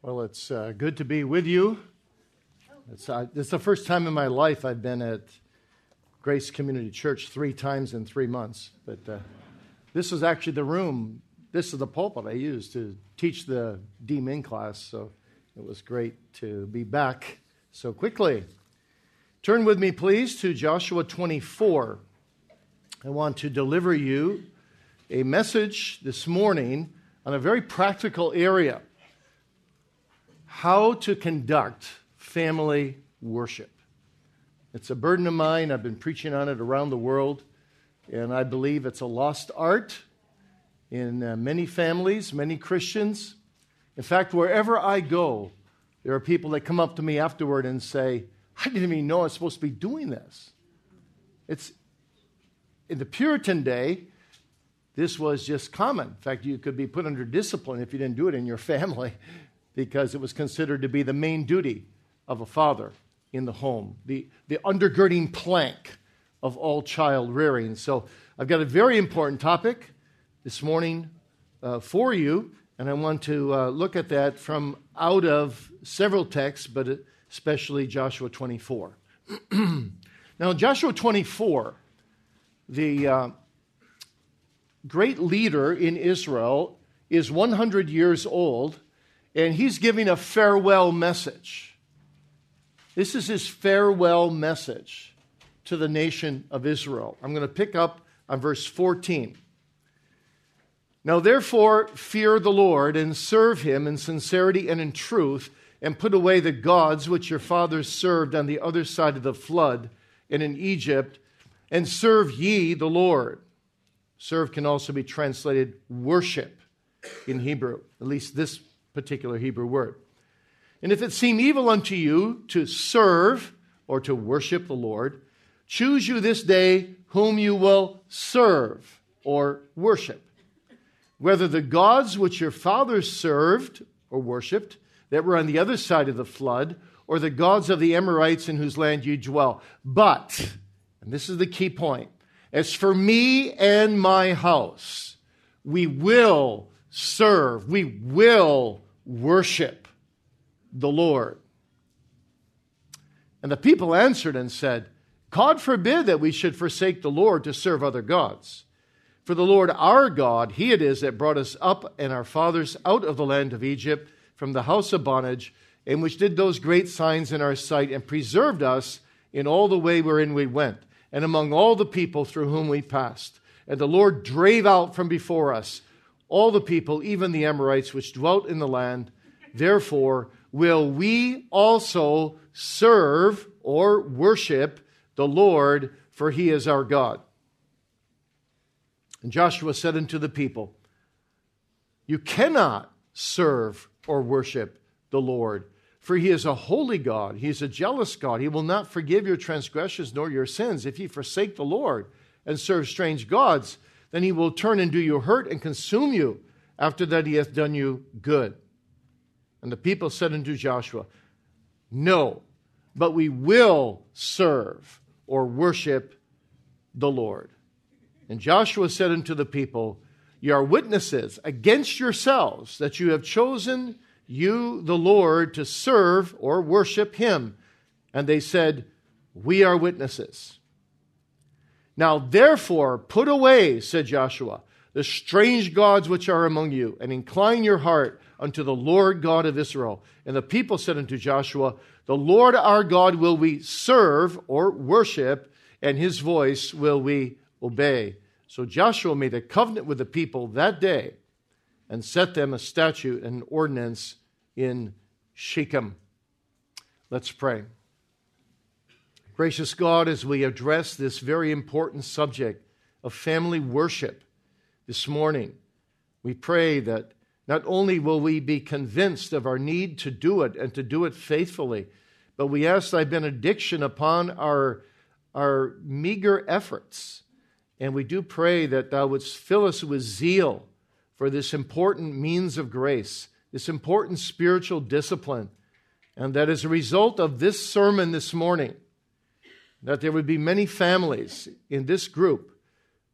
Well, it's good to be with you. It's the first time in my life I've been at Grace Community Church 3 times in 3 months. But this is actually the room, this is the pulpit I used to teach the D-Min class, so it was great to be back so quickly. Turn with me, please, to Joshua 24. I want to deliver you a message this morning on a very practical area: how to conduct family worship. It's a burden of mine. I've been preaching on it around the world, and I believe it's a lost art in many families, many Christians. In fact, wherever I go, there are people that come up to me afterward and say, "I didn't even know I was supposed to be doing this." It's in the Puritan day, this was just common. In fact, you could be put under discipline if you didn't do it in your family, because it was considered to be the main duty of a father in the home, the undergirding plank of all child rearing. So I've got a very important topic this morning for you, and I want to look at that from out of several texts, but especially Joshua 24. Now, Joshua 24, the great leader in Israel, is 100 years old, and he's giving a farewell message. This is his farewell message to the nation of Israel. I'm going to pick up on verse 14. "Now therefore fear the Lord and serve him in sincerity and in truth, and put away the gods which your fathers served on the other side of the flood and in Egypt, and serve ye the Lord." Serve can also be translated worship in Hebrew, at least this particular Hebrew word. "And if it seem evil unto you to serve," or to worship, "the Lord, choose you this day whom you will serve," or worship, "whether the gods which your fathers served," or worshipped, "that were on the other side of the flood, or the gods of the Amorites in whose land you dwell. But," and this is the key point, "as for me and my house, we will serve," we will worship the Lord. And the people answered and said, "God forbid that we should forsake the Lord to serve other gods. For the Lord our God, he it is that brought us up and our fathers out of the land of Egypt from the house of bondage, and which did those great signs in our sight and preserved us in all the way wherein we went, and among all the people through whom we passed. And the Lord drave out from before us all the people, even the Amorites, which dwelt in the land. Therefore will we also serve," or worship, "the Lord, for he is our God." And Joshua said unto the people, "You cannot serve or worship the Lord, for he is a holy God. He is a jealous God. He will not forgive your transgressions nor your sins. If ye forsake the Lord and serve strange gods, then he will turn and do you hurt and consume you after that he hath done you good." And the people said unto Joshua, "No, but we will serve," or worship, "the Lord." And Joshua said unto the people, "Ye are witnesses against yourselves that you have chosen you, the Lord, to serve," or worship, "him." And they said, "We are witnesses." "Now therefore put away," said Joshua, "the strange gods which are among you, and incline your heart unto the Lord God of Israel." And the people said unto Joshua, "The Lord our God will we serve," or worship, "and his voice will we obey." So Joshua made a covenant with the people that day, and set them a statute and an ordinance in Shechem. Let's pray. Gracious God, as we address this very important subject of family worship this morning, we pray that not only will we be convinced of our need to do it and to do it faithfully, but we ask thy benediction upon our meager efforts. And we do pray that thou wouldst fill us with zeal for this important means of grace, this important spiritual discipline, and that as a result of this sermon this morning, that there would be many families in this group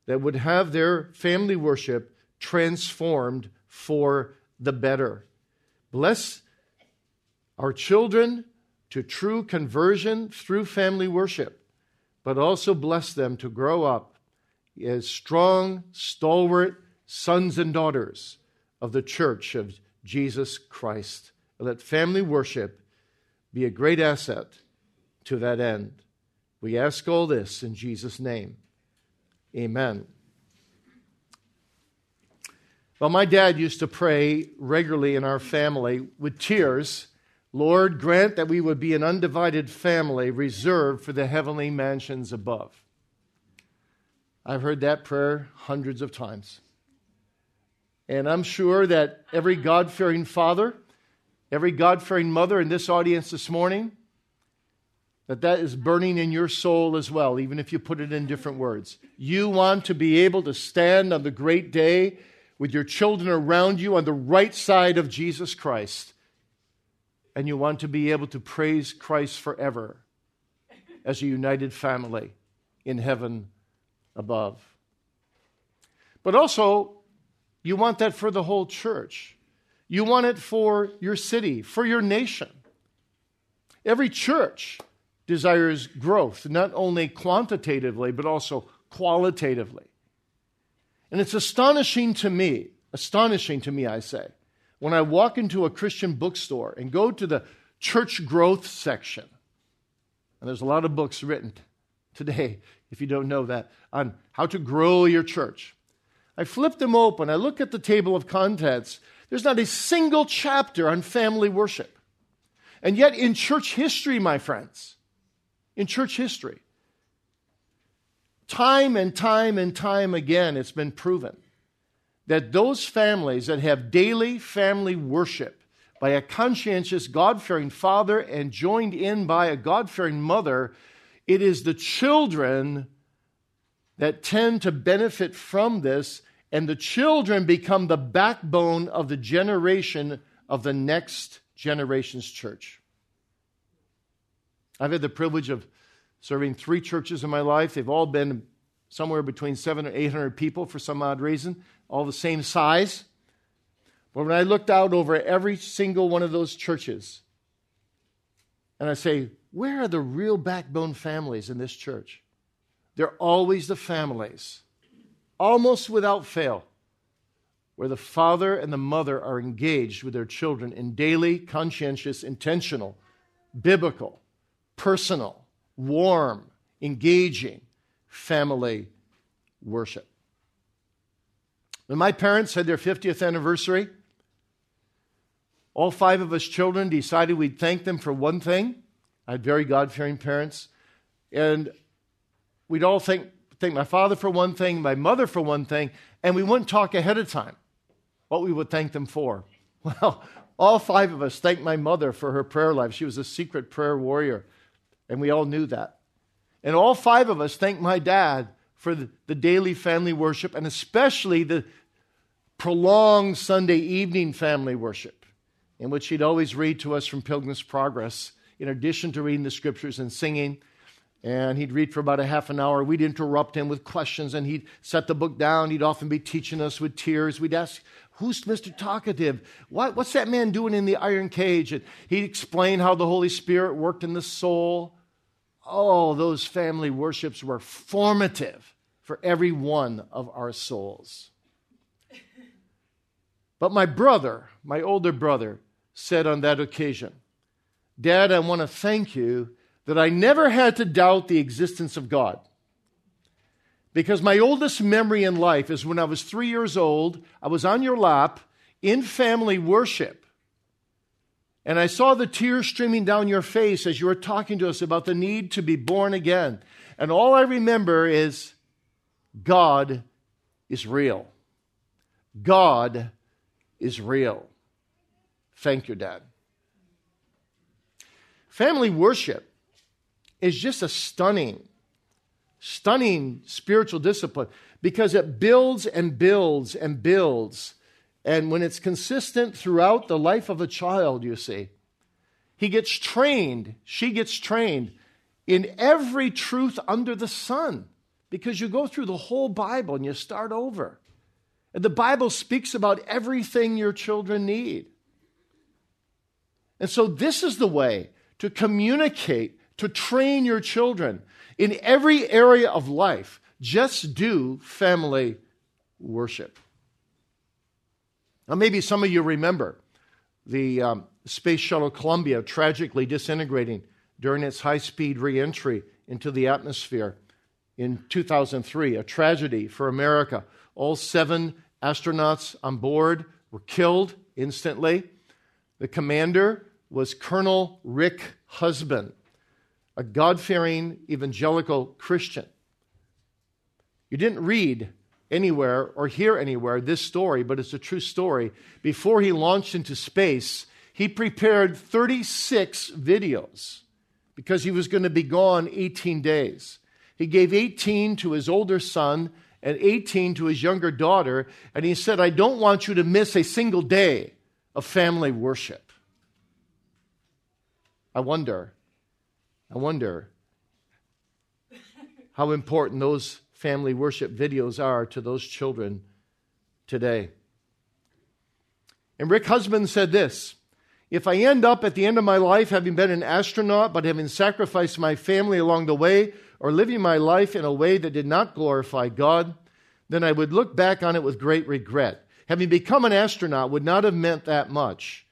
that would have their family worship transformed for the better. Bless our children to true conversion through family worship, but also bless them to grow up as strong, stalwart sons and daughters of the Church of Jesus Christ. Let family worship be a great asset to that end. We ask all this in Jesus' name. Amen. Well, my dad used to pray regularly in our family with tears, "Lord, grant that we would be an undivided family reserved for the heavenly mansions above." I've heard that prayer hundreds of times. And I'm sure that every God-fearing father, every God-fearing mother in this audience this morning, that is burning in your soul as well, even if you put it in different words. You want to be able to stand on the great day with your children around you on the right side of Jesus Christ. And you want to be able to praise Christ forever as a united family in heaven above. But also, you want that for the whole church. You want it for your city, for your nation. Every church desires growth, not only quantitatively, but also qualitatively. And it's astonishing to me, I say, when I walk into a Christian bookstore and go to the church growth section, and there's a lot of books written today, if you don't know that, on how to grow your church. I flip them open, I look at the table of contents. There's not a single chapter on family worship. And yet in church history, my friends, in church history, time and time and time again, it's been proven that those families that have daily family worship by a conscientious, God-fearing father and joined in by a God-fearing mother, it is the children that tend to benefit from this, and the children become the backbone of the generation of the next generation's church. I've had the privilege of serving three churches in my life. They've all been somewhere between 700 or 800 people for some odd reason, all the same size. But when I looked out over every single one of those churches, and I say, where are the real backbone families in this church? They're always the families, almost without fail, where the father and the mother are engaged with their children in daily, conscientious, intentional, biblical, personal, warm, engaging family worship. When my parents had their 50th anniversary, all five of us children decided we'd thank them for one thing. I had very God-fearing parents. And we'd all thank my father for one thing, my mother for one thing, and we wouldn't talk ahead of time what we would thank them for. Well, all five of us thanked my mother for her prayer life. She was a secret prayer warrior, and we all knew that. And all five of us thanked my dad for the daily family worship, and especially the prolonged Sunday evening family worship, in which he'd always read to us from Pilgrim's Progress, in addition to reading the scriptures and singing. And he'd read for about a half an hour. We'd interrupt him with questions, and he'd set the book down. He'd often be teaching us with tears. We'd ask, who's Mr. Talkative? What's that man doing in the iron cage? And he'd explain how the Holy Spirit worked in the soul. Oh, those family worships were formative for every one of our souls. But my brother, my older brother, said on that occasion, "Dad, I want to thank you that I never had to doubt the existence of God. Because my oldest memory in life is when I was 3 years old, I was on your lap in family worship, and I saw the tears streaming down your face as you were talking to us about the need to be born again. And all I remember is God is real. God is real. Thank you, Dad." Family worship is just a stunning spiritual discipline, because it builds and builds and builds. And when it's consistent throughout the life of a child, you see, he gets trained, she gets trained in every truth under the sun, because you go through the whole Bible and you start over. And the Bible speaks about everything your children need. And so this is the way to communicate, to train your children. In every area of life, just do family worship. Now, maybe some of you remember the Space Shuttle Columbia tragically disintegrating during its high-speed re-entry into the atmosphere in 2003, a tragedy for America. All 7 astronauts on board were killed instantly. The commander was Colonel Rick Husband, a God-fearing evangelical Christian. You didn't read anywhere or hear anywhere this story, but it's a true story. Before he launched into space, he prepared 36 videos because he was going to be gone 18 days. He gave 18 to his older son and 18 to his younger daughter, and he said, I don't want you to miss a single day of family worship. I wonder how important those family worship videos are to those children today. And Rick Husband said this, if I end up at the end of my life having been an astronaut, but having sacrificed my family along the way, or living my life in a way that did not glorify God, then I would look back on it with great regret. Having become an astronaut would not have meant that much.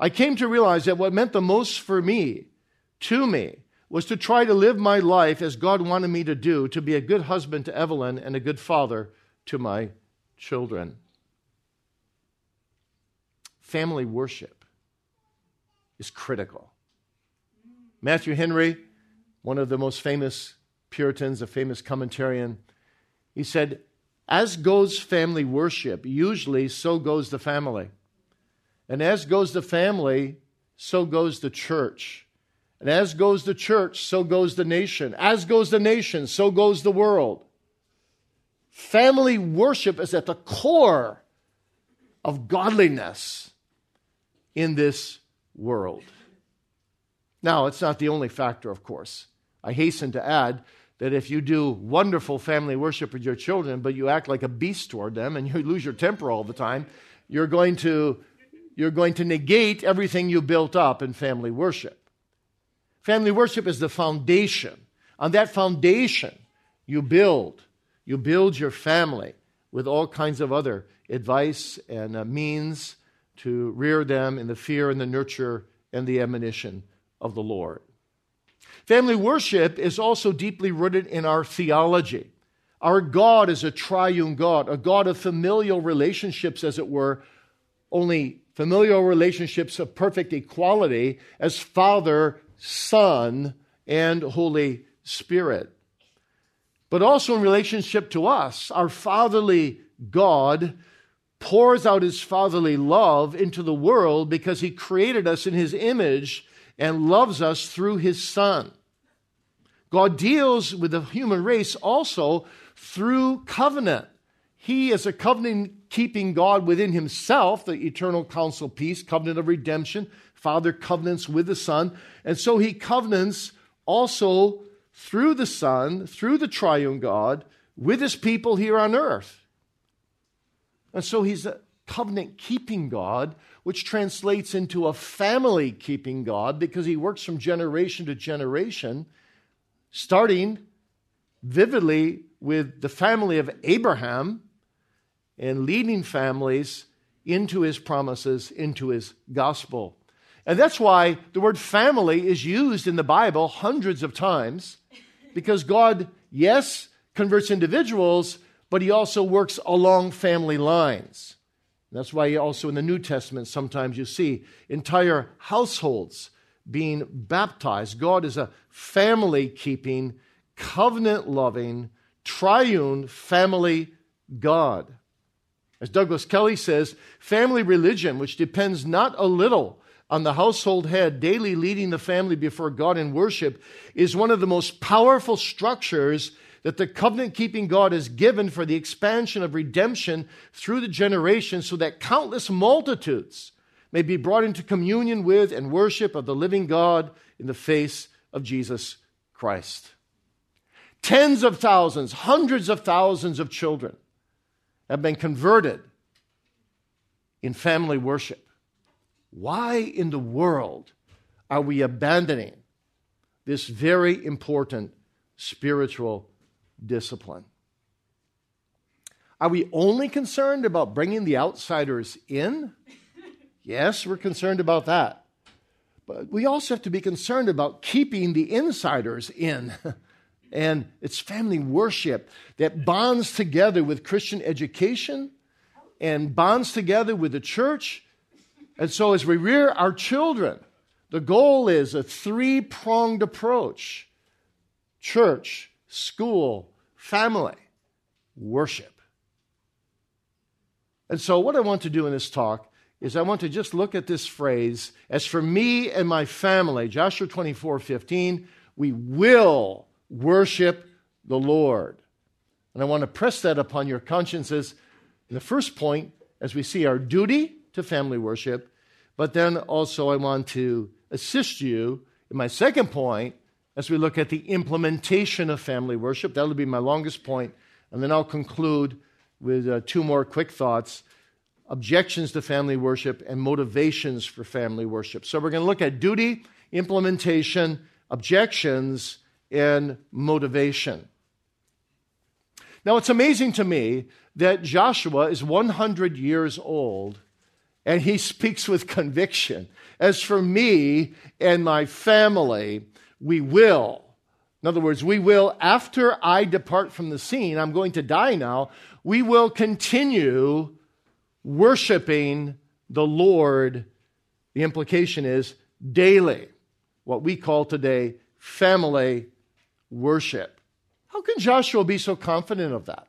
I came to realize that what meant the most for me, to me, was to try to live my life as God wanted me to do, to be a good husband to Evelyn and a good father to my children. Family worship is critical. Matthew Henry, one of the most famous Puritans, a famous commentarian, he said, as goes family worship, usually so goes the family. And as goes the family, so goes the church. And as goes the church, so goes the nation. As goes the nation, so goes the world. Family worship is at the core of godliness in this world. Now, it's not the only factor, of course. I hasten to add that if you do wonderful family worship with your children, but you act like a beast toward them and you lose your temper all the time, you're going to negate everything you built up in family worship. Family worship is the foundation. On that foundation, you build your family with all kinds of other advice and means to rear them in the fear and the nurture and the admonition of the Lord. Family worship is also deeply rooted in our theology. Our God is a triune God, a God of familial relationships, as it were, only familial relationships of perfect equality as Father, Son, and Holy Spirit. But also in relationship to us, our fatherly God pours out his fatherly love into the world because he created us in his image and loves us through his Son. God deals with the human race also through covenant. He is a covenant-keeping God within himself, the eternal counsel peace, covenant of redemption. Father covenants with the Son. And so he covenants also through the Son, through the triune God, with his people here on earth. And so he's a covenant-keeping God, which translates into a family-keeping God because he works from generation to generation, starting vividly with the family of Abraham and leading families into his promises, into his gospel. And that's why the word family is used in the Bible hundreds of times, because God, yes, converts individuals, but he also works along family lines. And that's why also in the New Testament sometimes you see entire households being baptized. God is a family-keeping, covenant-loving, triune family God. As Douglas Kelly says, family religion, which depends not a little on the household head daily leading the family before God in worship, is one of the most powerful structures that the covenant-keeping God has given for the expansion of redemption through the generations, so that countless multitudes may be brought into communion with and worship of the living God in the face of Jesus Christ. Tens of thousands, hundreds of thousands of children have been converted in family worship Why in the world are we abandoning this very important spiritual discipline? Are we only concerned about bringing the outsiders in? Yes, we're concerned about that. But we also have to be concerned about keeping the insiders in. And it's family worship that bonds together with Christian education and bonds together with the church. And so as we rear our children, the goal is a three-pronged approach: church, school, family, worship. And so what I want to do in this talk is I want to just look at this phrase, as for me and my family, Joshua 24:15, we will worship the Lord. And I want to press that upon your consciences. The first point, as we see our duty to family worship, but then also I want to assist you in my second point as we look at the implementation of family worship. That'll be my longest point. And then I'll conclude with two more quick thoughts: objections to family worship and motivations for family worship. So we're going to look at duty, implementation, objections, and motivation. Now, it's amazing to me that Joshua is 100 years old and he speaks with conviction. As for me and my family, we will. In other words, we will, after I depart from the scene, I'm going to die now, we will continue worshiping the Lord. The implication is daily, what we call today family worship. How can Joshua be so confident of that?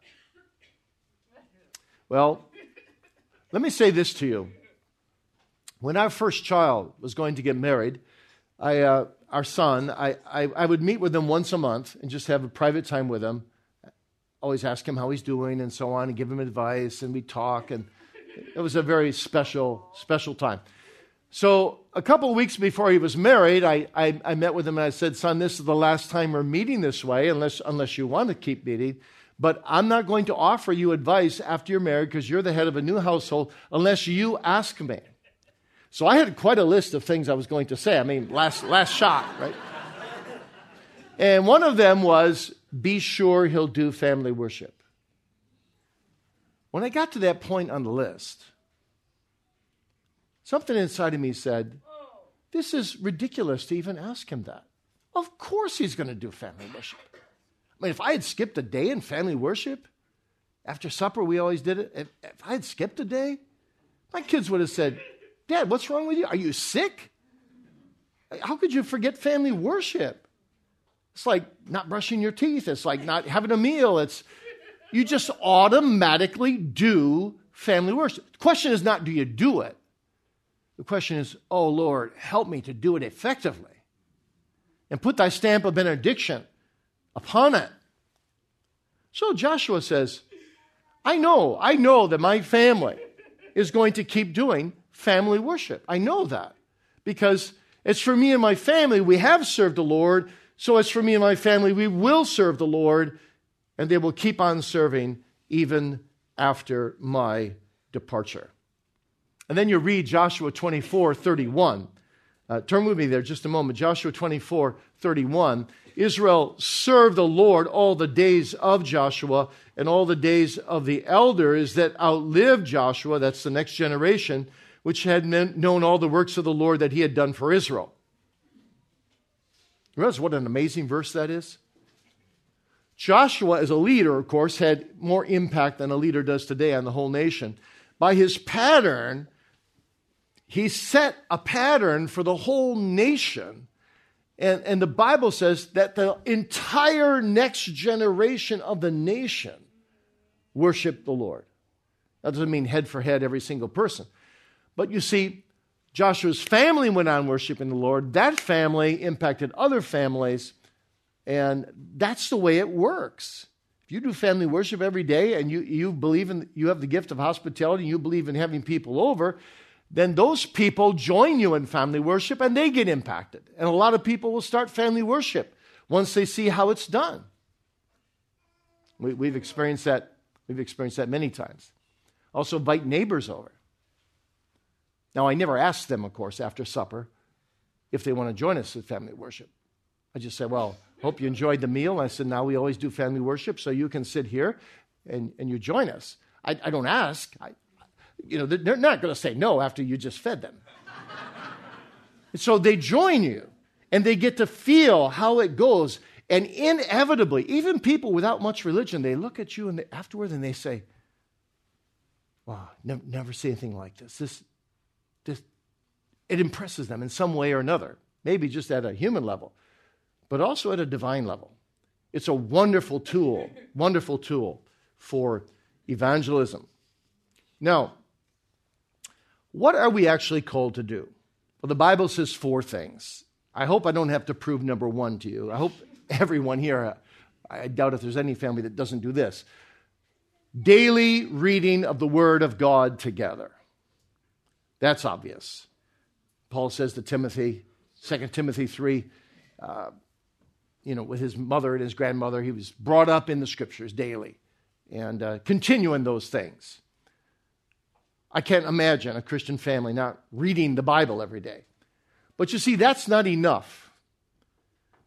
Well, let me say this to you. When our first child was going to get married, Our son, I would meet with him once a month and just have a private time with him. Always ask him how he's doing and so on, and give him advice, and we talk. And it was a very special time. So a couple of weeks before he was married, I met with him and I said, "Son, this is the last time we're meeting this way, unless you want to keep meeting. But I'm not going to offer you advice after you're married because you're the head of a new household unless you ask me." So I had quite a list of things I was going to say. I mean, last shot, right? And one of them was, be sure he'll do family worship. When I got to that point on the list, something inside of me said, this is ridiculous to even ask him that. Of course he's going to do family worship. I mean, if I had skipped a day in family worship, after supper we always did it, if I had skipped a day, my kids would have said, "Dad, what's wrong with you? Are you sick? How could you forget family worship? It's like not brushing your teeth. It's like not having a meal. You just automatically do family worship." The question is not, do you do it? The question is, oh, Lord, help me to do it effectively and put thy stamp of benediction upon it. So Joshua says, I know that my family is going to keep doing family worship. I know that because it's for me and my family, we have served the Lord. So it's for me and my family, we will serve the Lord, and they will keep on serving even after my departure. And then you read Joshua 24:31. Turn with me there just a moment. Joshua 24:31. Israel served the Lord all the days of Joshua and all the days of the elders that outlived Joshua. That's the next generation, which had known all the works of the Lord that he had done for Israel. You realize what an amazing verse that is? Joshua, as a leader, of course, had more impact than a leader does today on the whole nation. By his pattern, he set a pattern for the whole nation. And the Bible says that the entire next generation of the nation worshiped the Lord. That doesn't mean head for head every single person. But you see, Joshua's family went on worshiping the Lord. That family impacted other families, and that's the way it works. If you do family worship every day and you believe in, you have the gift of hospitality, and you believe in having people over, then those people join you in family worship and they get impacted. And a lot of people will start family worship once they see how it's done. We've experienced that. We've experienced that many times. Also, invite neighbors over. Now, I never asked them, of course, after supper, if they want to join us at family worship. I just said, well, hope you enjoyed the meal. And I said, now we always do family worship, so you can sit here and you join us. I don't ask. They're not going to say no after you just fed them. So they join you, and they get to feel how it goes. And inevitably, even people without much religion, they look at you and afterward and they say, wow, never see anything like this. This, it impresses them in some way or another, maybe just at a human level, but also at a divine level. It's a wonderful tool for evangelism. Now, what are we actually called to do? Well, the Bible says four things. I hope I don't have to prove number one to you. I hope everyone here, I doubt if there's any family that doesn't do this. Daily reading of the Word of God together. That's obvious. Paul says to Timothy, 2 Timothy 3, with his mother and his grandmother, he was brought up in the Scriptures daily and continue in those things. I can't imagine a Christian family not reading the Bible every day. But you see, that's not enough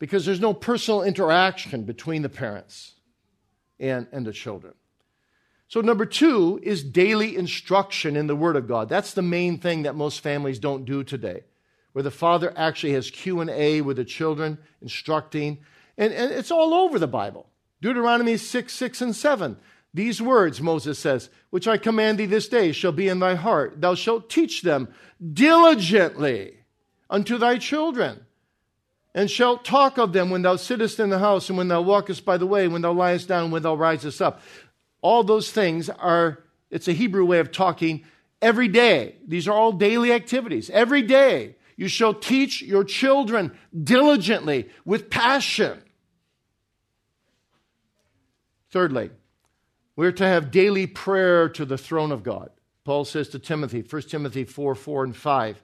because there's no personal interaction between the parents and the children. So number two is daily instruction in the Word of God. That's the main thing that most families don't do today, where the father actually has Q&A with the children, instructing, and it's all over the Bible. Deuteronomy 6, and 7. These words, Moses says, which I command thee this day shall be in thy heart. Thou shalt teach them diligently unto thy children, and shalt talk of them when thou sittest in the house, and when thou walkest by the way, when thou liest down, when thou risest up. All those things are, it's a Hebrew way of talking, every day. These are all daily activities. Every day you shall teach your children diligently with passion. Thirdly, we're to have daily prayer to the throne of God. Paul says to Timothy, 1 Timothy 4, and 5,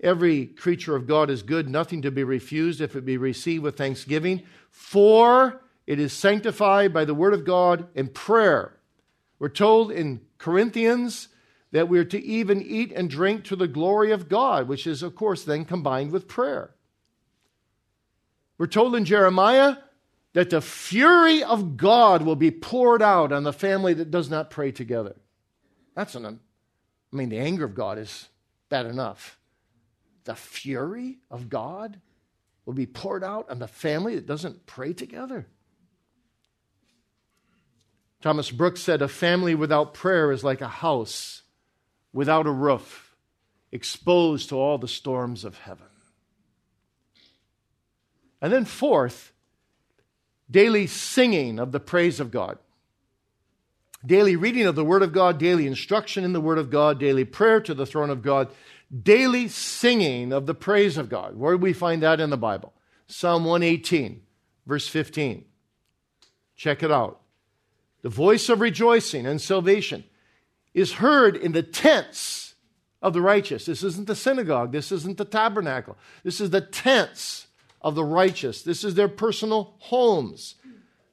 every creature of God is good, nothing to be refused if it be received with thanksgiving, for it is sanctified by the word of God and prayer. We're told in Corinthians that we're to even eat and drink to the glory of God, which is, of course, then combined with prayer. We're told in Jeremiah that the fury of God will be poured out on the family that does not pray together. The anger of God is bad enough. The fury of God will be poured out on the family that doesn't pray together. Thomas Brooks said, a family without prayer is like a house without a roof, exposed to all the storms of heaven. And then fourth, daily singing of the praise of God. Daily reading of the Word of God, daily instruction in the Word of God, daily prayer to the throne of God, daily singing of the praise of God. Where do we find that in the Bible? Psalm 118, verse 15. Check it out. The voice of rejoicing and salvation is heard in the tents of the righteous. This isn't the synagogue. This isn't the tabernacle. This is the tents of the righteous. This is their personal homes.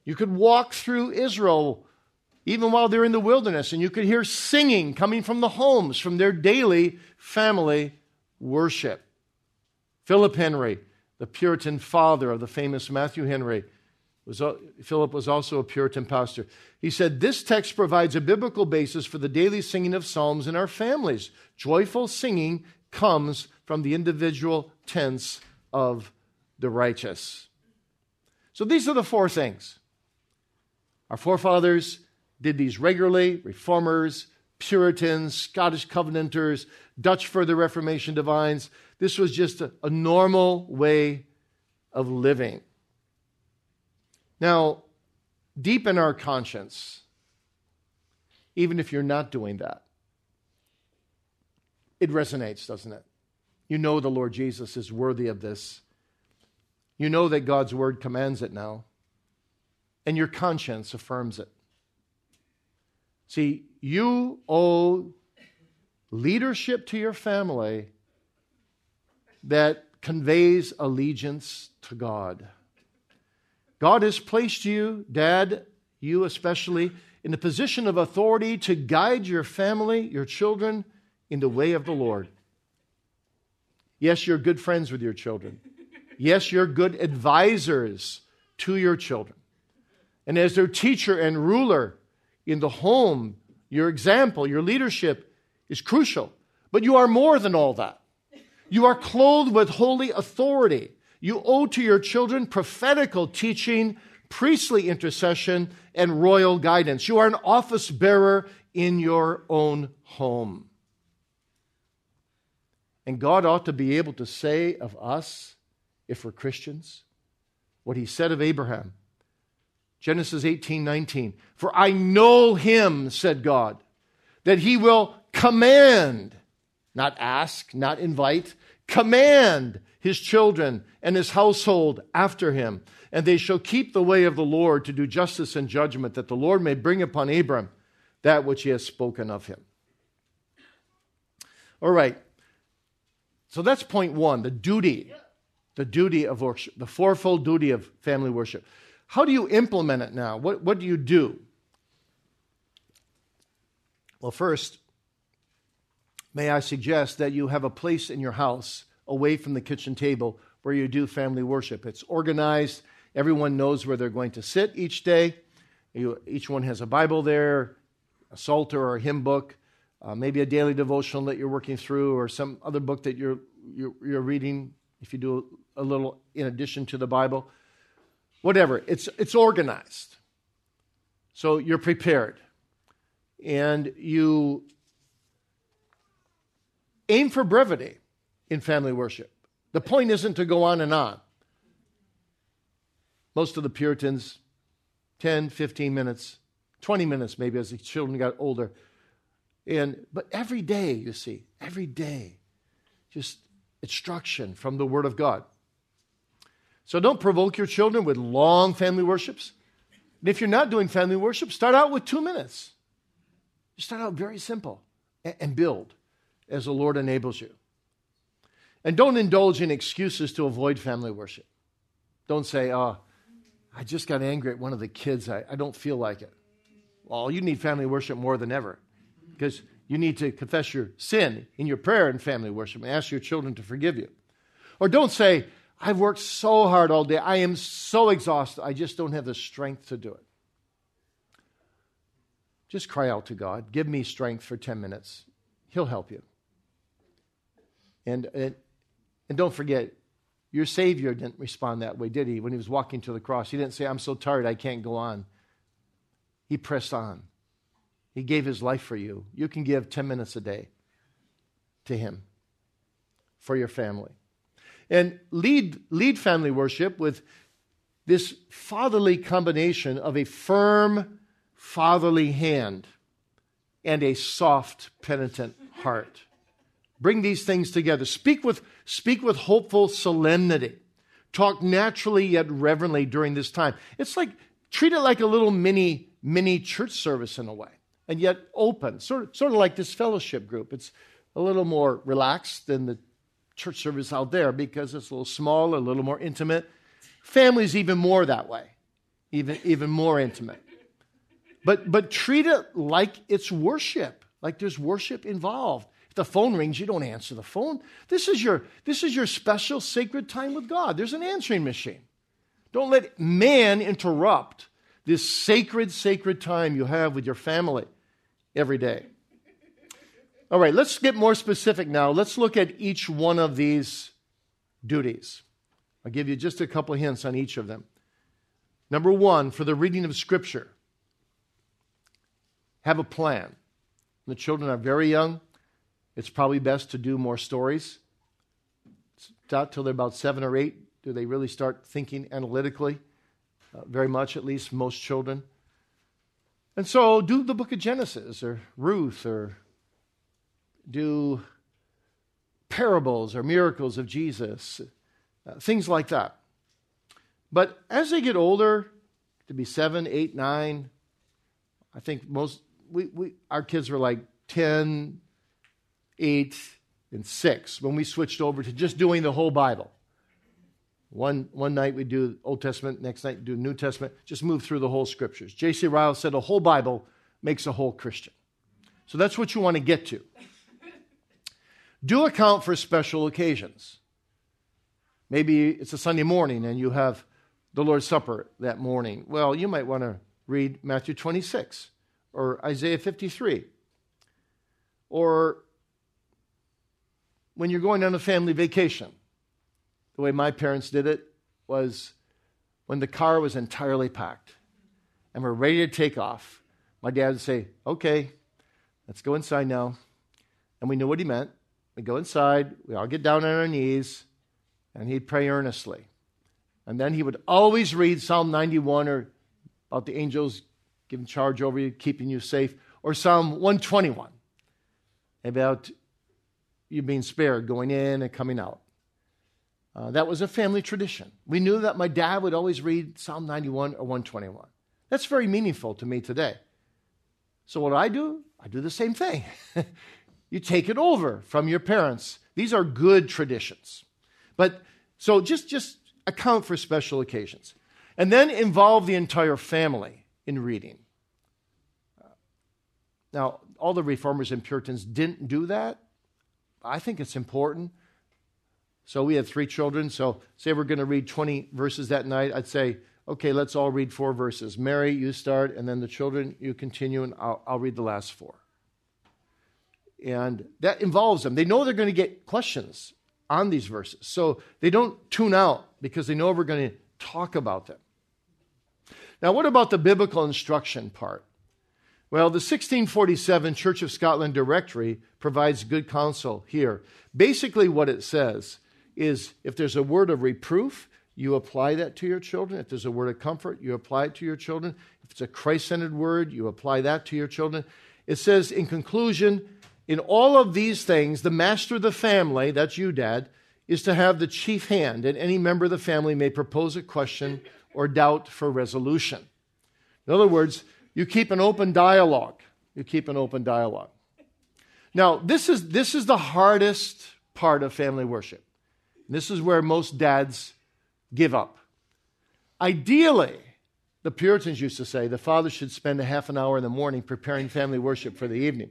You could walk through Israel even while they're in the wilderness, and you could hear singing coming from the homes, from their daily family worship. Philip Henry, the Puritan father of the famous Matthew Henry, Philip was also a Puritan pastor. He said, this text provides a biblical basis for the daily singing of psalms in our families. Joyful singing comes from the individual tents of the righteous. So these are the four things. Our forefathers did these regularly, Reformers, Puritans, Scottish Covenanters, Dutch Further Reformation divines. This was just a normal way of living. Now, deep in our conscience, even if you're not doing that, it resonates, doesn't it? You know the Lord Jesus is worthy of this. You know that God's word commands it now, and your conscience affirms it. See, you owe leadership to your family that conveys allegiance to God. God has placed you, Dad, you especially, in a position of authority to guide your family, your children, in the way of the Lord. Yes, you're good friends with your children. Yes, you're good advisors to your children. And as their teacher and ruler in the home, your example, your leadership is crucial. But you are more than all that. You are clothed with holy authority. You owe to your children prophetical teaching, priestly intercession, and royal guidance. You are an office bearer in your own home. And God ought to be able to say of us, if we're Christians, what he said of Abraham. Genesis 18:19. For I know him, said God, that he will command, not ask, not invite, command his children and his household after him. And they shall keep the way of the Lord to do justice and judgment, that the Lord may bring upon Abram that which he has spoken of him. All right. So that's point one, the duty of worship, the fourfold duty of family worship. How do you implement it now? What do you do? Well, first, may I suggest that you have a place in your house away from the kitchen table where you do family worship. It's organized. Everyone knows where they're going to sit each day. Each one has a Bible there, a Psalter or a hymn book. Maybe a daily devotional that you're working through or some other book that you're reading, if you do a little in addition to the Bible. Whatever. It's organized. So you're prepared. And you aim for brevity in family worship. The point isn't to go on and on. Most of the Puritans, 10, 15 minutes, 20 minutes maybe as the children got older. But every day, you see, every day, just instruction from the Word of God. So don't provoke your children with long family worships. And if you're not doing family worship, start out with 2 minutes. Just start out very simple and build as the Lord enables you. And don't indulge in excuses to avoid family worship. Don't say, I just got angry at one of the kids. I don't feel like it. Well, you need family worship more than ever. Because you need to confess your sin in your prayer and family worship and ask your children to forgive you. Or don't say, I've worked so hard all day. I am so exhausted. I just don't have the strength to do it. Just cry out to God. Give me strength for 10 minutes. He'll help you. And don't forget, your Savior didn't respond that way, did he? When he was walking to the cross, he didn't say, I'm so tired, I can't go on. He pressed on. He gave his life for you. You can give 10 minutes a day to him for your family. And lead family worship with this fatherly combination of a firm fatherly hand and a soft, penitent heart. Bring these things together. Speak with hopeful solemnity. Talk naturally yet reverently during this time. It's like, treat it like a little mini church service in a way. And yet open, sort of like this fellowship group. It's a little more relaxed than the church service out there because it's a little smaller, a little more intimate. Family's even more that way, even more intimate. But treat it like it's worship, like there's worship involved. If the phone rings, you don't answer the phone. This is your special sacred time with God. There's an answering machine. Don't let man interrupt this sacred time you have with your family every day. All right, let's get more specific now. Let's look at each one of these duties. I'll give you just a couple hints on each of them. Number one, for the reading of Scripture, have a plan. When the children are very young, it's probably best to do more stories. Not till they're about 7 or 8 do they really start thinking analytically. Very much, at least most children. And so do the book of Genesis or Ruth or do parables or miracles of Jesus, things like that. But as they get older, to be 7, 8, 9, I think most, our kids were like 10, 8, and 6 when we switched over to just doing the whole Bible. One night we do Old Testament, next night we do New Testament. Just move through the whole Scriptures. J.C. Ryle said a whole Bible makes a whole Christian. So that's what you want to get to. do account for special occasions. Maybe it's a Sunday morning and you have the Lord's Supper that morning. Well, you might want to read Matthew 26 or Isaiah 53. Or when you're going on a family vacation, the way my parents did it was when the car was entirely packed and we're ready to take off, my dad would say, okay, let's go inside now. And we knew what he meant. We go inside, we all get down on our knees, and he'd pray earnestly. And then he would always read Psalm 91 or about the angels giving charge over you, keeping you safe, or Psalm 121 about you being spared going in and coming out. That was a family tradition. We knew that my dad would always read Psalm 91 or 121. That's very meaningful to me today. So what do? I do the same thing. You take it over from your parents. These are good traditions. But so just account for special occasions. And then involve the entire family in reading. Now, all the Reformers and Puritans didn't do that. I think it's important. So we had 3 children. So say we're going to read 20 verses that night. I'd say, okay, let's all read 4 verses. Mary, you start, and then the children, you continue, and I'll read the last 4. And that involves them. They know they're going to get questions on these verses. So they don't tune out because they know we're going to talk about them. Now, what about the biblical instruction part? Well, the 1647 Church of Scotland Directory provides good counsel here. Basically, what it says is if there's a word of reproof, you apply that to your children. If there's a word of comfort, you apply it to your children. If it's a Christ-centered word, you apply that to your children. It says, in conclusion, in all of these things, the master of the family, that's you, Dad, is to have the chief hand, and any member of the family may propose a question or doubt for resolution. In other words, you keep an open dialogue. You keep an open dialogue. Now, this is the hardest part of family worship. This is where most dads give up. Ideally, the Puritans used to say the father should spend a half an hour in the morning preparing family worship for the evening.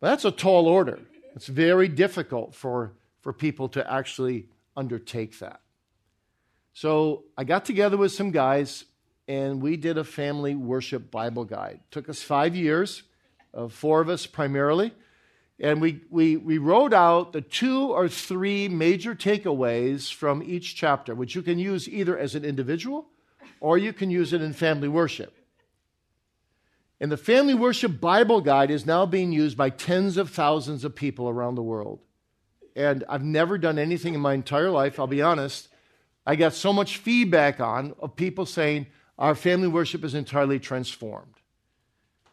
But that's a tall order. It's very difficult for people to actually undertake that. So I got together with some guys, and we did a family worship Bible guide. It took us 5 years, 4 of us primarily. And we wrote out the 2 or 3 major takeaways from each chapter, which you can use either as an individual or you can use it in family worship. And the Family Worship Bible Guide is now being used by tens of thousands of people around the world. And I've never done anything in my entire life, I'll be honest. I got so much feedback of people saying, our family worship is entirely transformed.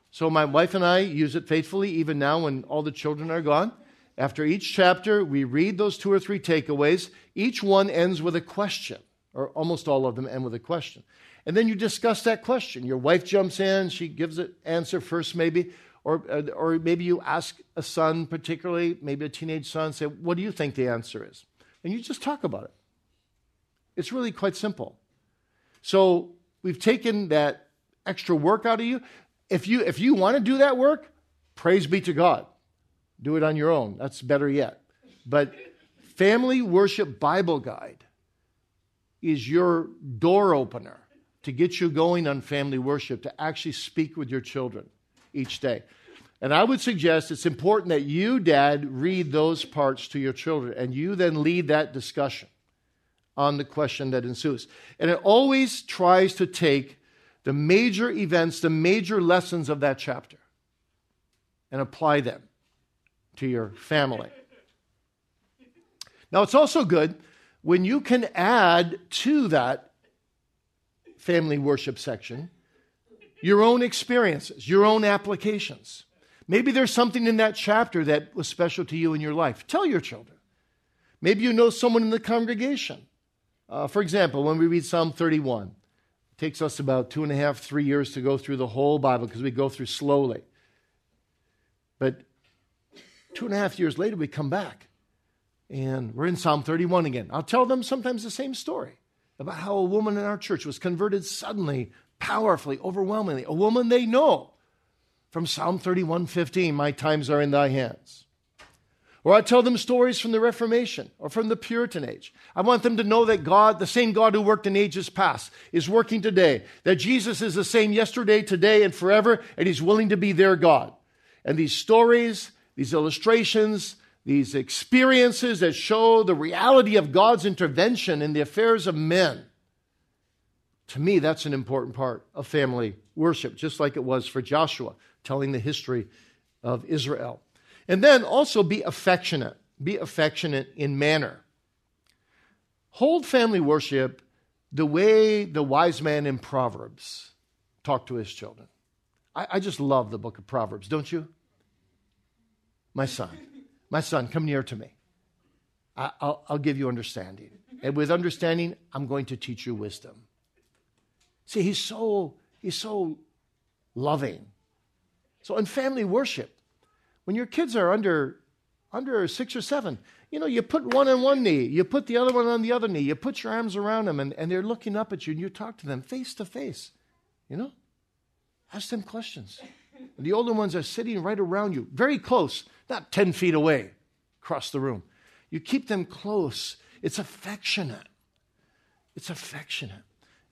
So my wife and I use it faithfully, even now when all the children are gone. After each chapter, we read those 2 or 3 takeaways. Each one ends with a question, or almost all of them end with a question. And then you discuss that question. Your wife jumps in, she gives an answer first maybe, or maybe you ask a son particularly, maybe a teenage son, say, what do you think the answer is? And you just talk about it. It's really quite simple. So we've taken that extra work out of you. If you want to do that work, praise be to God. Do it on your own. That's better yet. But Family Worship Bible Guide is your door opener to get you going on family worship, to actually speak with your children each day. And I would suggest it's important that you, Dad, read those parts to your children, and you then lead that discussion on the question that ensues. And it always tries to take the major events, the major lessons of that chapter, and apply them to your family. Now, it's also good when you can add to that family worship section your own experiences, your own applications. Maybe there's something in that chapter that was special to you in your life. Tell your children. Maybe you know someone in the congregation. For example, when we read Psalm 31, it takes us about 2.5, 3 years to go through the whole Bible because we go through slowly. But 2.5 years later, we come back, and we're in Psalm 31 again. I'll tell them sometimes the same story about how a woman in our church was converted suddenly, powerfully, overwhelmingly, a woman they know from Psalm 31:15, my times are in thy hands. Or I tell them stories from the Reformation or from the Puritan age. I want them to know that God, the same God who worked in ages past, is working today. That Jesus is the same yesterday, today, and forever, and he's willing to be their God. And these stories, these illustrations, these experiences that show the reality of God's intervention in the affairs of men. To me, that's an important part of family worship, just like it was for Joshua, telling the history of Israel. And then also be affectionate in manner. Hold family worship the way the wise man in Proverbs talked to his children. I just love the book of Proverbs, don't you? My son, come near to me. I'll give you understanding. And with understanding, I'm going to teach you wisdom. See, he's so loving. So in family worship, when your kids are under 6 or 7, you know, you put one on one knee, you put the other one on the other knee, you put your arms around them, and they're looking up at you, and you talk to them face to face, you know? Ask them questions. And the older ones are sitting right around you, very close, not 10 feet away, across the room. You keep them close. It's affectionate. It's affectionate.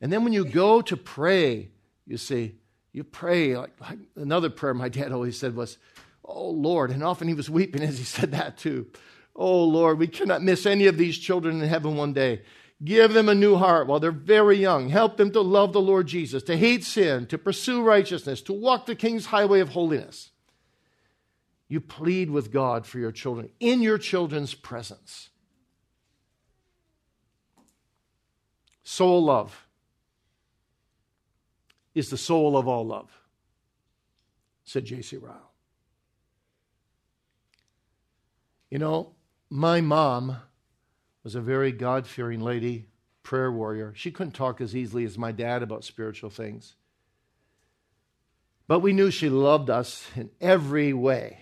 And then when you go to pray, you see, you pray. Like another prayer my dad always said was, "Oh, Lord," and often he was weeping as he said that too. "Oh, Lord, we cannot miss any of these children in heaven one day. Give them a new heart while they're very young. Help them to love the Lord Jesus, to hate sin, to pursue righteousness, to walk the King's highway of holiness." You plead with God for your children, in your children's presence. Soul love is the soul of all love, said J.C. Ryle. You know, my mom was a very God-fearing lady, prayer warrior. She couldn't talk as easily as my dad about spiritual things. But we knew she loved us in every way.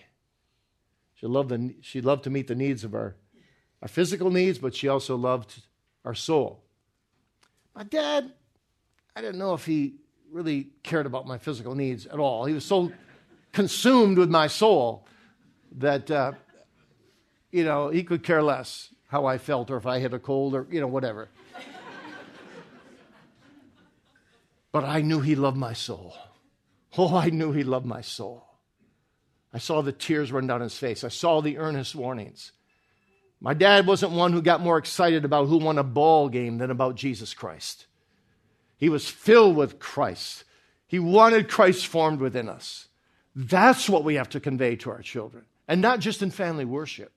She loved to meet the needs of our physical needs, but she also loved our soul. My dad, I didn't know if he really cared about my physical needs at all. He was so consumed with my soul that... you know, he could care less how I felt or if I had a cold or, you know, whatever. But I knew he loved my soul. Oh, I knew he loved my soul. I saw the tears run down his face. I saw the earnest warnings. My dad wasn't one who got more excited about who won a ball game than about Jesus Christ. He was filled with Christ. He wanted Christ formed within us. That's what we have to convey to our children. And not just in family worship.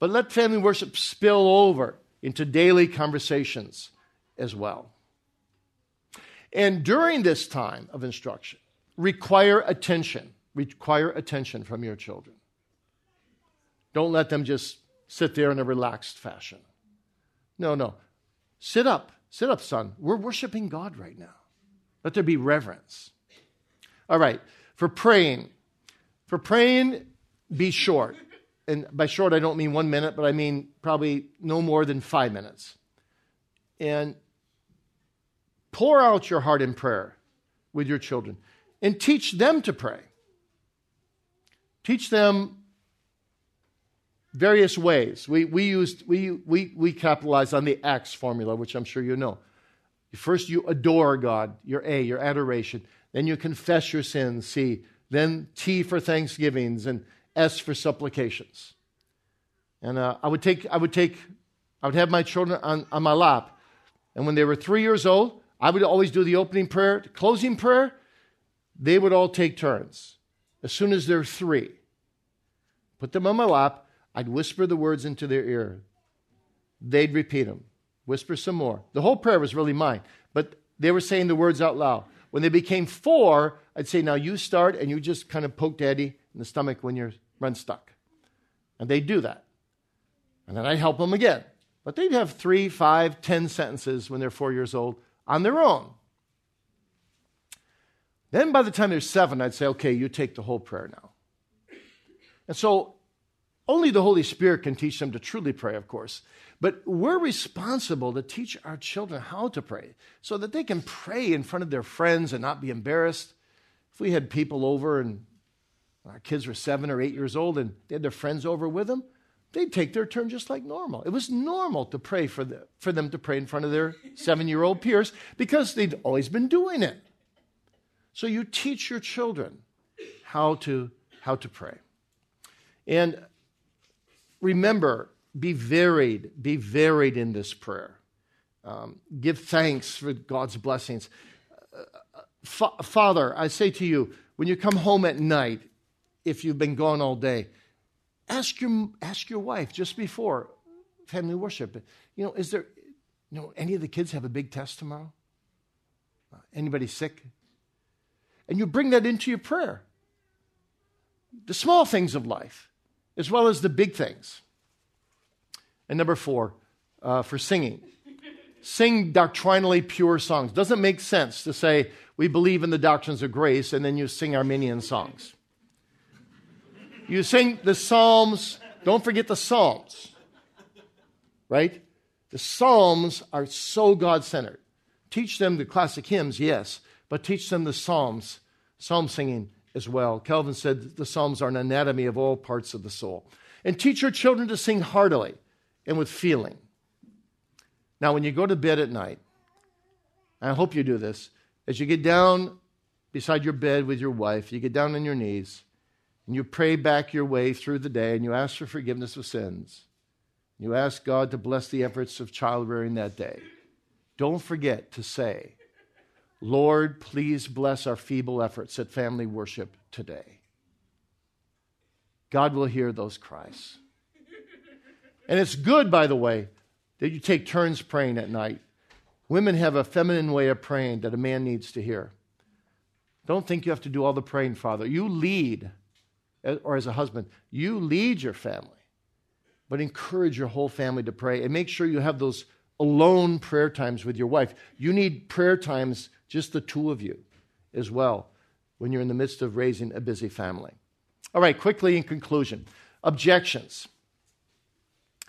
But let family worship spill over into daily conversations as well. And during this time of instruction, require attention from your children. Don't let them just sit there in a relaxed fashion. No. Sit up, son. We're worshiping God right now. Let there be reverence. All right, for praying, be short. And by short, I don't mean 1 minute, but I mean probably no more than 5 minutes. And pour out your heart in prayer with your children and teach them to pray. Teach them various ways. We capitalize on the Acts formula, which I'm sure you know. First, you adore God, your adoration. Then you confess your sins, C. Then T for thanksgivings and S for supplications. And I would have my children on my lap. And when they were 3 years old, I would always do the opening prayer, the closing prayer. They would all take turns. As soon as they're 3, put them on my lap, I'd whisper the words into their ear. They'd repeat them, whisper some more. The whole prayer was really mine, but they were saying the words out loud. When they became 4, I'd say, now you start, and you just kind of poke Daddy in the stomach when you're run stuck. And they'd do that. And then I'd help them again. But they'd have 3, 5, 10 sentences when they're 4 years old on their own. Then by the time they're 7, I'd say, okay, you take the whole prayer now. And so only the Holy Spirit can teach them to truly pray, of course. But we're responsible to teach our children how to pray so that they can pray in front of their friends and not be embarrassed. If we had people over and When our kids were 7 or 8 years old and they had their friends over with them, they'd take their turn just like normal. It was normal to pray for them to pray in front of their 7-year-old peers because they'd always been doing it. So you teach your children how to pray. And remember, be varied in this prayer. Give thanks for God's blessings. Father, I say to you, when you come home at night, if you've been gone all day, ask your wife just before family worship, is there, any of the kids have a big test tomorrow? Anybody sick? And you bring that into your prayer. The small things of life, as well as the big things. And number four, for singing. Sing doctrinally pure songs. Doesn't make sense to say, we believe in the doctrines of grace, and then you sing Arminian songs. You sing the Psalms. Don't forget the Psalms, right? The Psalms are so God-centered. Teach them the classic hymns, yes, but teach them the Psalms, psalm singing as well. Calvin said the Psalms are an anatomy of all parts of the soul. And teach your children to sing heartily and with feeling. Now, when you go to bed at night, and I hope you do this, as you get down beside your bed with your wife, you get down on your knees, and you pray back your way through the day, and you ask for forgiveness of sins. You ask God to bless the efforts of child rearing that day. Don't forget to say, Lord, please bless our feeble efforts at family worship today. God will hear those cries. And it's good, by the way, that you take turns praying at night. Women have a feminine way of praying that a man needs to hear. Don't think you have to do all the praying, Father. You lead, or as a husband, you lead your family, but encourage your whole family to pray and make sure you have those alone prayer times with your wife. You need prayer times, just the two of you as well, when you're in the midst of raising a busy family. All right, quickly in conclusion, objections.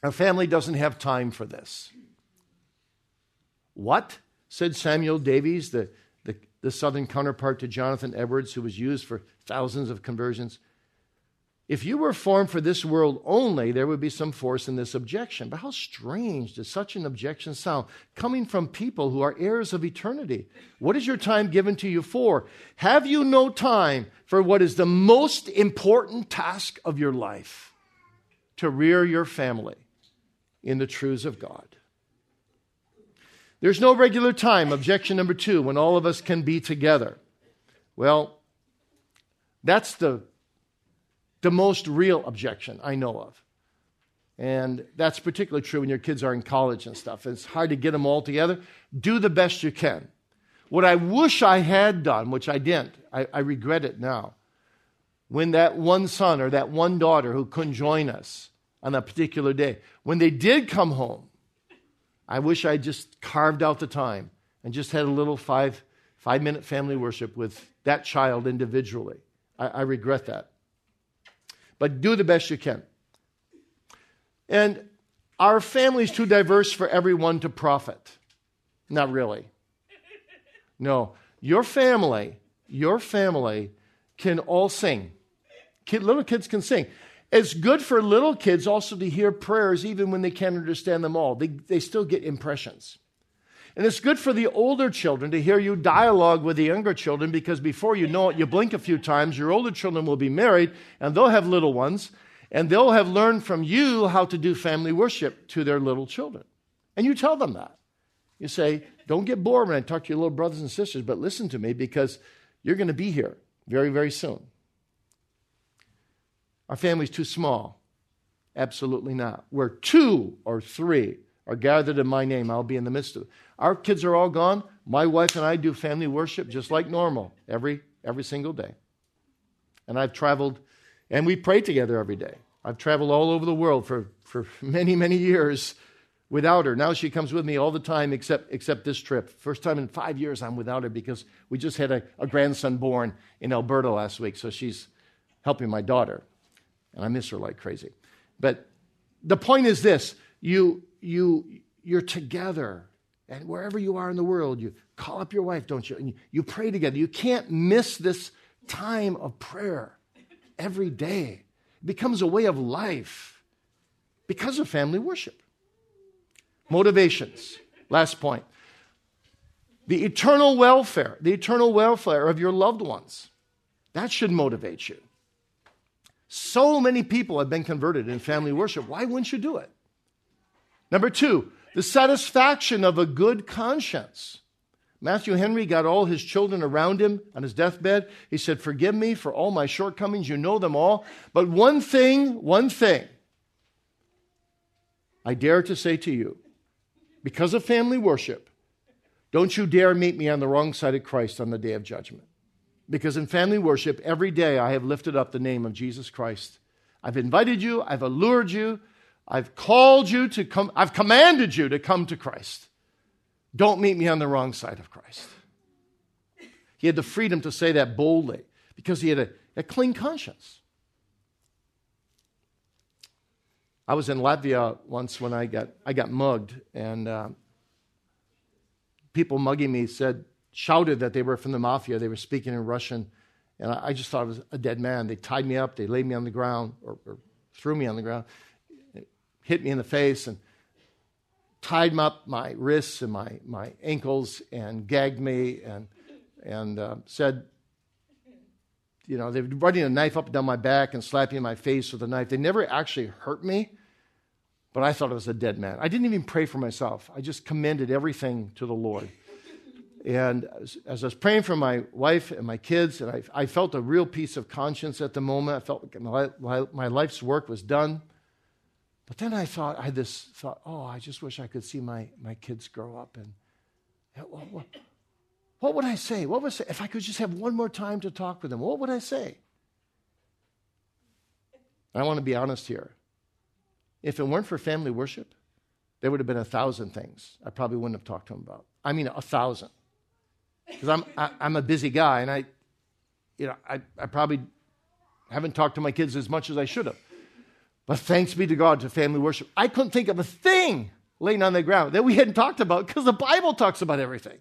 Our family doesn't have time for this. What? Said Samuel Davies, the southern counterpart to Jonathan Edwards, who was used for thousands of conversions. If you were formed for this world only, there would be some force in this objection. But how strange does such an objection sound, coming from people who are heirs of eternity? What is your time given to you for? Have you no time for what is the most important task of your life? To rear your family in the truths of God. There's no regular time, objection number two, when all of us can be together. Well, that's the most real objection I know of. And that's particularly true when your kids are in college and stuff. It's hard to get them all together. Do the best you can. What I wish I had done, which I didn't, I regret it now, when that one son or that one daughter who couldn't join us on that particular day, when they did come home, I wish I just carved out the time and just had a little five-minute family worship with that child individually. I regret that. But do the best you can. And our family's too diverse for everyone to profit. Not really. No. Your family can all sing. Little kids can sing. It's good for little kids also to hear prayers even when they can't understand them all. They still get impressions. And it's good for the older children to hear you dialogue with the younger children, because before you know it, you blink a few times, your older children will be married, and they'll have little ones, and they'll have learned from you how to do family worship to their little children. And you tell them that. You say, don't get bored when I talk to your little brothers and sisters, but listen to me, because you're going to be here very, very soon. Our family's too small. Absolutely not. Where 2 or 3 are gathered in my name, I'll be in the midst of it. Our kids are all gone. My wife and I do family worship just like normal every single day. And I've traveled, and we pray together every day. I've traveled all over the world for many, many years without her. Now she comes with me all the time except this trip. First time in 5 years I'm without her, because we just had a grandson born in Alberta last week, so she's helping my daughter. And I miss her like crazy. But the point is this, you're together, and wherever you are in the world, you call up your wife, don't you? And you pray together. You can't miss this time of prayer. every day. It becomes a way of life because of family worship. Motivations. Last point. The eternal welfare of your loved ones. That should motivate you. So many people have been converted in family worship. Why wouldn't you do it? Number two, the satisfaction of a good conscience. Matthew Henry got all his children around him on his deathbed. He said, "Forgive me for all my shortcomings. You know them all. But one thing, I dare to say to you, because of family worship, don't you dare meet me on the wrong side of Christ on the day of judgment." Because in family worship, every day I have lifted up the name of Jesus Christ. I've invited you. I've allured you. I've called you to come. I've commanded you to come to Christ. Don't meet me on the wrong side of Christ. He had the freedom to say that boldly because he had a clean conscience. I was in Latvia once when I got mugged, and people mugging me shouted that they were from the mafia. They were speaking in Russian, and I just thought I was a dead man. They tied me up. They laid me on the ground or threw me on the ground, hit me in the face, and tied up my wrists and my ankles and gagged me and said, you know, they were running a knife up and down my back and slapping my face with a knife. They never actually hurt me, but I thought I was a dead man. I didn't even pray for myself. I just commended everything to the Lord. And as I was praying for my wife and my kids, and I felt a real peace of conscience at the moment. I felt like my life's work was done. But then I had this thought, oh, I just wish I could see my kids grow up. And what would I say? What would I say? If I could just have one more time to talk with them, what would I say? And I want to be honest here. If it weren't for family worship, there would have been 1,000 things I probably wouldn't have talked to them about. I mean, 1,000. Because I'm a busy guy, and I probably haven't talked to my kids as much as I should have. But thanks be to God to family worship. I couldn't think of a thing laying on the ground that we hadn't talked about because the Bible talks about everything.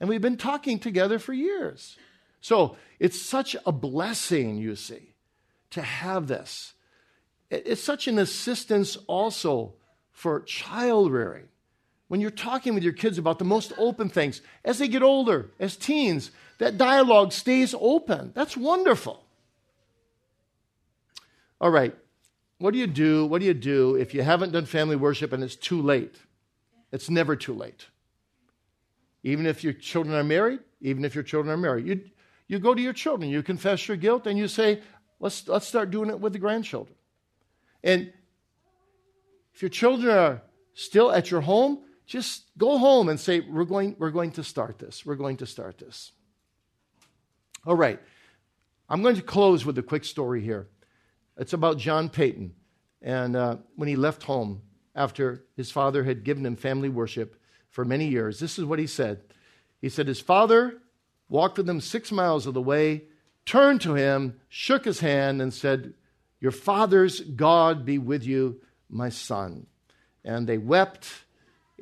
And we've been talking together for years. So it's such a blessing, you see, to have this. It's such an assistance also for child rearing. When you're talking with your kids about the most open things, as they get older, as teens, that dialogue stays open. That's wonderful. All right. What do you do if you haven't done family worship and it's too late? It's never too late. Even if your children are married, you go to your children, you confess your guilt, and you say, let's start doing it with the grandchildren. And if your children are still at your home, just go home and say, we're going to start this. All right. I'm going to close with a quick story here. It's about John Peyton, and when he left home after his father had given him family worship for many years. This is what he said. He said, his father walked with him 6 miles of the way, turned to him, shook his hand, and said, "Your father's God be with you, my son." And they wept.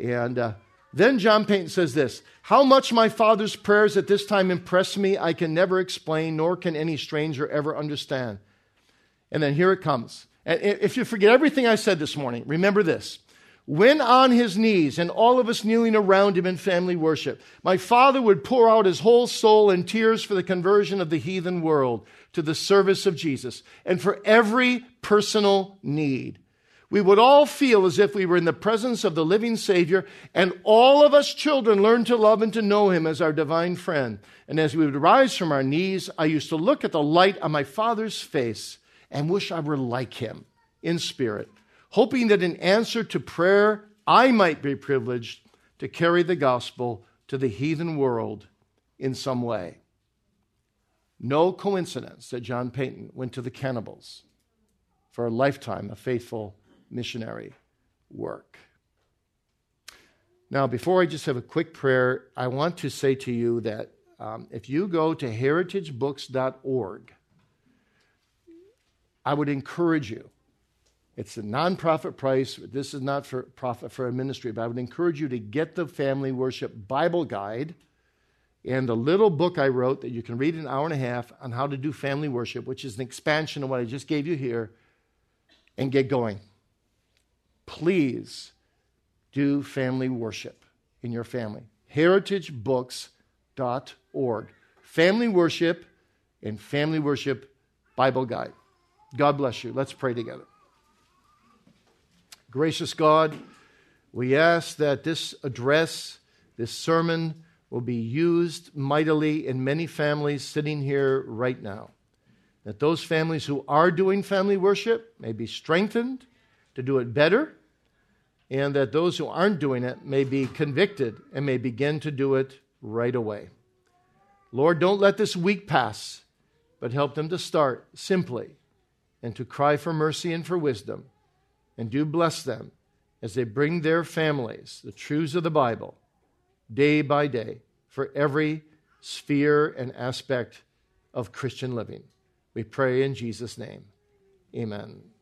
And then John Peyton says this, "How much my father's prayers at this time impressed me, I can never explain, nor can any stranger ever understand." And then here it comes. And if you forget everything I said this morning, remember this. When on his knees and all of us kneeling around him in family worship, my father would pour out his whole soul in tears for the conversion of the heathen world to the service of Jesus and for every personal need. We would all feel as if we were in the presence of the living Savior, and all of us children learned to love and to know him as our divine friend. And as we would rise from our knees, I used to look at the light on my father's face and wish I were like him in spirit, hoping that in answer to prayer, I might be privileged to carry the gospel to the heathen world in some way." No coincidence that John Peyton went to the cannibals for a lifetime of faithful missionary work. Now, before I just have a quick prayer, I want to say to you that if you go to heritagebooks.org, I would encourage you. It's a nonprofit price. This is not for profit for a ministry, but I would encourage you to get the Family Worship Bible Guide and a little book I wrote that you can read in an hour and a half on how to do family worship, which is an expansion of what I just gave you here, and get going. Please do family worship in your family. heritagebooks.org. Family worship and Family Worship Bible Guide. God bless you. Let's pray together. Gracious God, we ask that this address, this sermon, will be used mightily in many families sitting here right now. That those families who are doing family worship may be strengthened to do it better, and that those who aren't doing it may be convicted and may begin to do it right away. Lord, don't let this week pass, but help them to start simply and to cry for mercy and for wisdom, and do bless them as they bring their families the truths of the Bible day by day for every sphere and aspect of Christian living. We pray in Jesus' name. Amen.